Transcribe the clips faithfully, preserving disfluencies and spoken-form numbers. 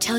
Tell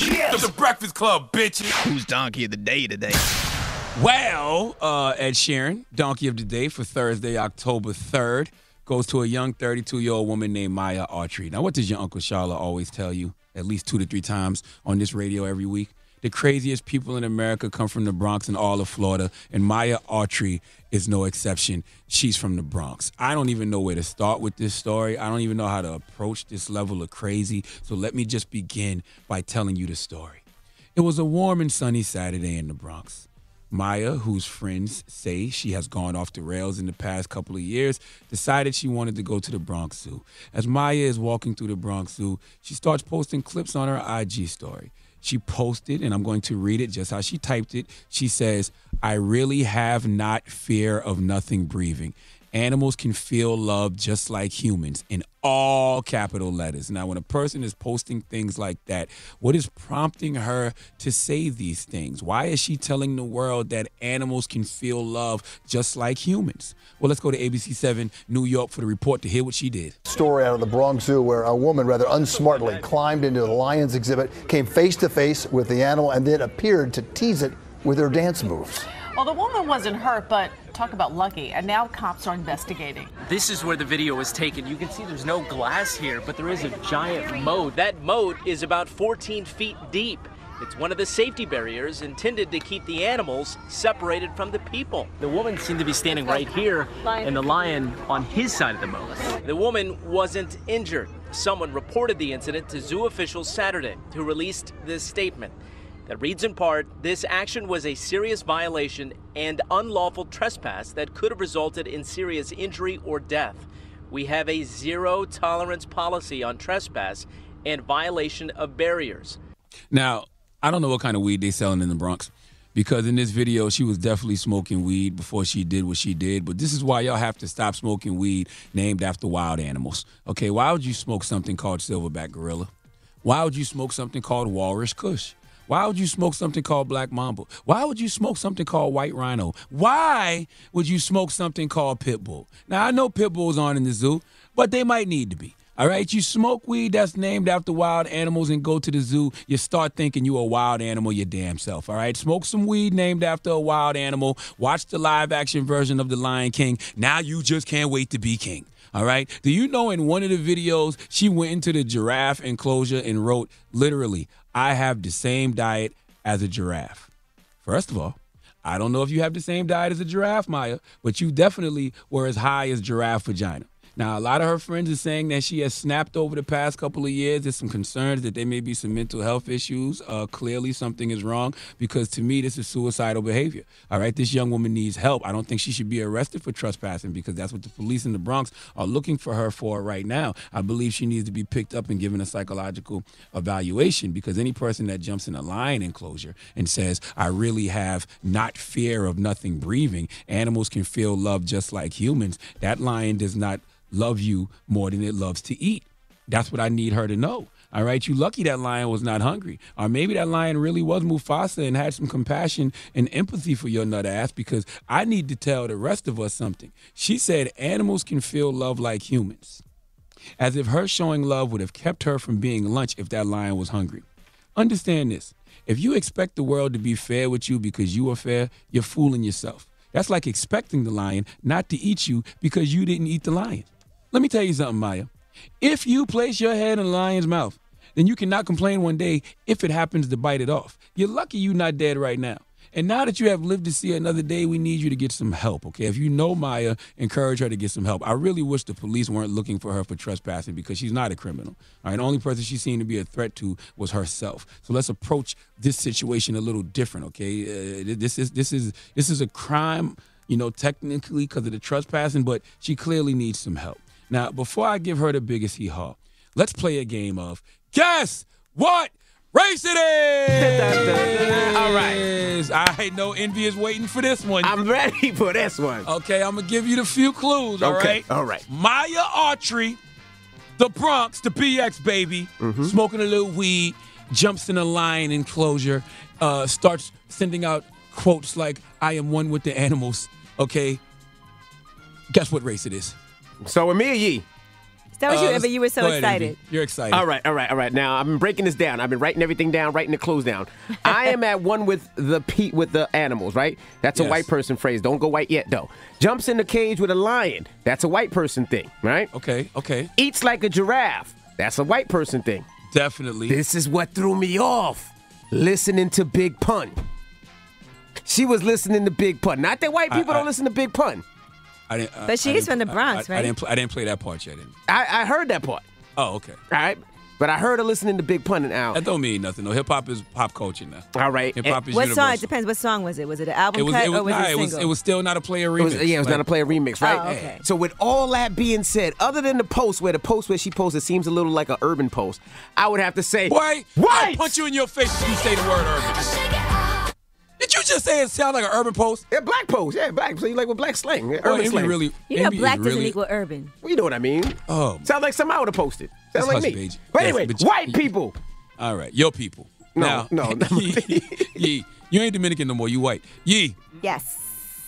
Yes. The Breakfast Club, bitches. Who's donkey of the day today? Well, uh, Ed Sheeran, donkey of the day for Thursday, October third, goes to a young thirty-two-year-old woman named Maya Autry. Now, what does your Uncle Sharla always tell you at least two to three times on this radio every week? The craziest people in America come from the Bronx and all of Florida, and Maya Autry is no exception. She's from the Bronx. I don't even know where to start with this story. I don't even know how to approach this level of crazy, so let me just begin by telling you the story. It was a warm and sunny Saturday in the Bronx. Maya, whose friends say she has gone off the rails in the past couple of years, decided she wanted to go to the Bronx Zoo. As Maya is walking through the Bronx Zoo, she starts posting clips on her I G story. She posted, and I'm going to read it just how she typed it. She says, "I really have not fear of nothing breathing. Animals can feel love just like humans," in all capital letters. Now, when a person is posting things like that, what is prompting her to say these things? Why is she telling the world that animals can feel love just like humans? Well, let's go to A B C seven New York for the report to hear what she did. Story out of the Bronx Zoo where a woman rather unsmartly climbed into the lion's exhibit, came face to face with the animal, and then appeared to tease it with her dance moves. Well, the woman wasn't hurt, but talk about lucky. And now cops are investigating. This is where the video was taken. You can see there's no glass here, but there is a giant moat. That moat is about fourteen feet deep. It's one of the safety barriers intended to keep the animals separated from the people. The woman seemed to be standing right here, and the lion on his side of the moat. The woman wasn't injured. Someone reported the incident to zoo officials Saturday, who released this statement that reads in part, "This action was a serious violation and unlawful trespass that could have resulted in serious injury or death. We have a zero tolerance policy on trespass and violation of barriers." Now, I don't know what kind of weed they're selling in the Bronx, because in this video, she was definitely smoking weed before she did what she did. But this is why y'all have to stop smoking weed named after wild animals. Okay, why would you smoke something called silverback gorilla? Why would you smoke something called walrus kush? Why would you smoke something called Black Mamba? Why would you smoke something called White Rhino? Why would you smoke something called Pit Bull? Now, I know Pit Bulls aren't in the zoo, but they might need to be. All right? You smoke weed that's named after wild animals and go to the zoo, you start thinking you a wild animal your damn self. All right? Smoke some weed named after a wild animal. Watch the live-action version of The Lion King. Now you just can't wait to be king. All right? Do you know in one of the videos, she went into the giraffe enclosure and wrote, literally, "I have the same diet as a giraffe." First of all, I don't know if you have the same diet as a giraffe, Maya, but you definitely were as high as giraffe vagina. Now, a lot of her friends are saying that she has snapped over the past couple of years. There's some concerns that there may be some mental health issues. Uh, clearly something is wrong, because to me, this is suicidal behavior. All right, this young woman needs help. I don't think she should be arrested for trespassing, because that's what the police in the Bronx are looking for her for right now. I believe she needs to be picked up and given a psychological evaluation, because any person that jumps in a lion enclosure and says, I really have not fear of nothing breathing, animals can feel love just like humans, that lion does not love you more than it loves to eat. That's what I need her to know. All right, you lucky that lion was not hungry. Or maybe that lion really was Mufasa and had some compassion and empathy for your nut ass, because I need to tell the rest of us something. She said animals can feel love like humans. As if her showing love would have kept her from being lunch if that lion was hungry. Understand this. If you expect the world to be fair with you because you are fair, you're fooling yourself. That's like expecting the lion not to eat you because you didn't eat the lion. Let me tell you something, Maya. If you place your head in a lion's mouth, then you cannot complain one day if it happens to bite it off. You're lucky you're not dead right now. And now that you have lived to see another day, we need you to get some help, okay? If you know Maya, encourage her to get some help. I really wish the police weren't looking for her for trespassing, because she's not a criminal. All right, the only person she seemed to be a threat to was herself. So let's approach this situation a little different, okay? Uh, this is this is this is a crime, you know, technically because of the trespassing, but she clearly needs some help. Now, before I give her the biggest hee-haw, let's play a game of Guess What Race It Is! All right. All right, no envy is waiting for this one. I'm ready for this one. Okay, I'm going to give you the few clues, all okay. right? All right. Maya Autry, the Bronx, the B X baby, mm-hmm. smoking a little weed, jumps in a lion enclosure, uh, starts sending out quotes like, I am one with the animals, okay? Guess what race it is. So, with me or ye? That was uh, you, Envy. You were so ahead, excited. Envy. You're excited. All right, all right, all right. Now, I've been breaking this down. I've been writing everything down, writing the clues down. I am at one with the pe- with the animals, right? That's yes. a white person phrase. Don't go white yet, though. Jumps in the cage with a lion. That's a white person thing, right? Okay, okay. Eats like a giraffe. That's a white person thing. Definitely. This is what threw me off. Listening to Big Pun. She was listening to Big Pun. Not that white people I, I, don't listen to Big Pun. I didn't, uh, but she I is from the Bronx, I, I, right? I didn't, pl- I didn't play that part yet. Didn't I? I heard that part. Oh, okay. All right. But I heard her listening to Big Pun and Al. That don't mean nothing, though. Hip-hop is pop culture now. All right. Hip-hop is universal. What song? It depends. What song was it? Was it an album it was, cut it was, or was nah, it a single? It was, it was still not a player remix. It was, yeah, it was like, not a player remix, right? Oh, okay. So with all that being said, other than the post, where the post where she posted seems a little like an urban post, I would have to say, Boy, what? I'll punch you in your face if you say the word urban. Did you just say it sounds like an urban post? Yeah, black post. Yeah, black. So you like with black slang. Yeah, well, urban slang. Really, you know black doesn't really... equal urban. Well, you know what I mean. Oh. Sounds like somebody would have posted. Sounds like me. Page. But yes, anyway, but white you, people. All right, your people. No, now, no. no. Ye, ye, you ain't Dominican no more. You white. Ye. Yes.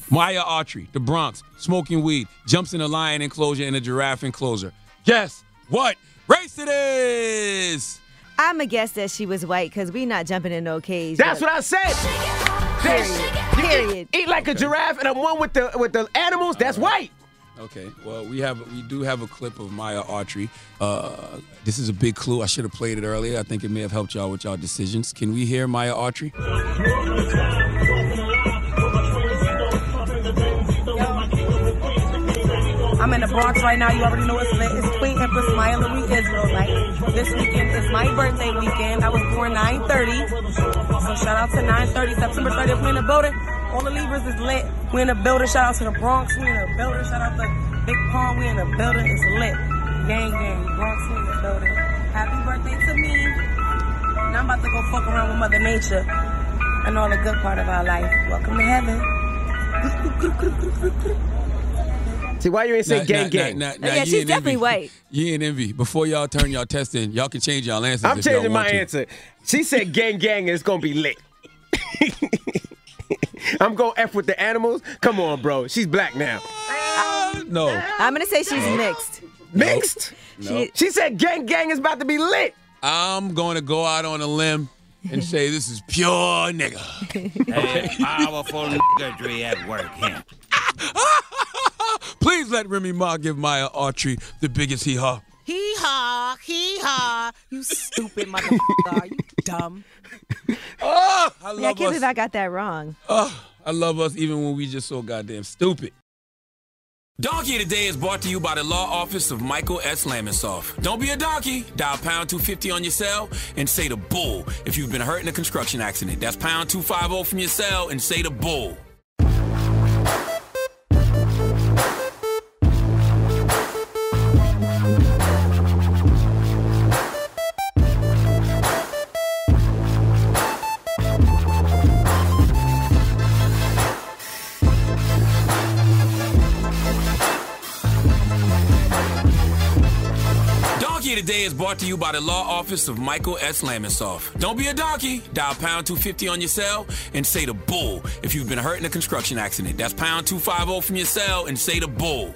Maya Autry, the Bronx, smoking weed, jumps in a lion enclosure and a giraffe enclosure. Guess what race it is? I'm going to guess that she was white because we not jumping in no cage. That's what I said. Period. Period. Eat like okay. a giraffe, and I'm one with the with the animals. That's right. White. Okay. Well, we have we do have a clip of Maya Autry. Uh, this is a big clue. I should have played it earlier. I think it may have helped y'all with y'all decisions. Can we hear Maya Autry? I'm in the Bronx right now. You already know it's lit. It's Queen Empress Maya Louie Israel, right? This weekend is my birthday weekend. I was born nine thirty. So shout out to nine thirty. September thirtieth, we in the building. All the Libras is lit. We in the building. Shout out to the Bronx. We in the building. Shout out to Big Pun. We in the building. It's lit. Gang, gang. Bronx, we in the building. Happy birthday to me. Now I'm about to go fuck around with Mother Nature and all the good part of our life. Welcome to heaven. See, why you ain't say nah, gang, nah, gang? Nah, nah, nah, yeah, she's definitely envy. White. You ain't envy. Before y'all turn y'all test in, y'all can change y'all answers. I'm if changing y'all want my to. Answer. She said gang, gang, and it's going to be lit. I'm going F with the animals. Come on, bro. She's black now. I, no. I'm going to say she's mixed. Mixed? No. She, she said gang, gang is about to be lit. I'm going to go out on a limb and say this is pure nigga. Okay. Powerful niggerry at work here. Please let Remy Ma give Maya Autry the biggest hee-haw. Hee-haw, hee-haw. You stupid motherfucker. You dumb. Oh, I love us. Yeah, I can't us. believe I got that wrong. Oh, I love us even when we just so goddamn stupid. Donkey Today is brought to you by the Law Office of Michael S. Lamonsoff. Don't be a donkey. Dial pound two fifty on your cell and say the bull if you've been hurt in a construction accident. That's pound two fifty from your cell and say the bull. Today is brought to you by the Law Office of Michael S. Lamonsoff. Don't be a donkey. Dial pound two fifty on your cell and say the bull if you've been hurt in a construction accident. That's pound two fifty from your cell and say the bull.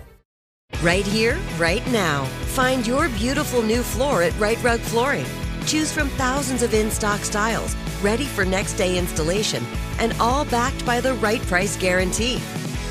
Right here, right now. Find your beautiful new floor at Right Rug Flooring. Choose from thousands of in-stock styles, ready for next day installation, and all backed by the right price guarantee.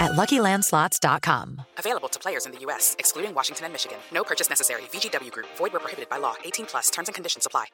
at Lucky Land Slots dot com. Available to players in the U S, excluding Washington and Michigan. No purchase necessary. V G W Group. Void where prohibited by law. eighteen plus. Terms and conditions apply.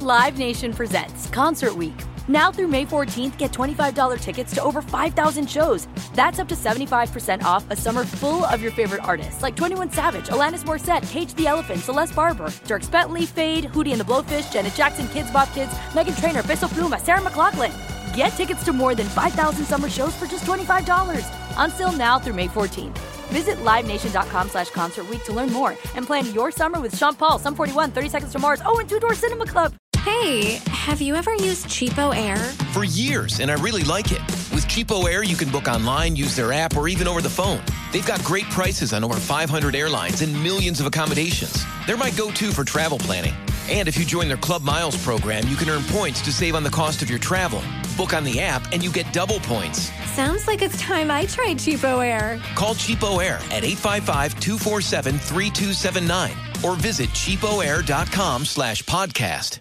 Live Nation presents Concert Week. Now through May fourteenth, get twenty-five dollars tickets to over five thousand shows. That's up to seventy-five percent off a summer full of your favorite artists, like twenty-one Savage, Alanis Morissette, Cage the Elephant, Celeste Barber, Dierks Bentley, Fade, Hootie and the Blowfish, Janet Jackson, Kidz Bop Kids, Meghan Trainor, Bissell Pluma, Sarah McLachlan. Get tickets to more than five thousand summer shows for just twenty-five dollars. Until now through May fourteenth. Visit Live Nation dot com slash Concert Week to learn more and plan your summer with Sean Paul, Sum forty-one, thirty Seconds to Mars, oh, and Two Door Cinema Club. Hey, have you ever used Cheapo Air? For years, and I really like it. With Cheapo Air, you can book online, use their app, or even over the phone. They've got great prices on over five hundred airlines and millions of accommodations. They're my go-to for travel planning. And if you join their Club Miles program, you can earn points to save on the cost of your travel. Book on the app, and you get double points. Sounds like it's time I tried Cheapo Air. Call Cheapo Air at eight five five, two four seven, three two seven nine or visit Cheapo Air dot com slash podcast.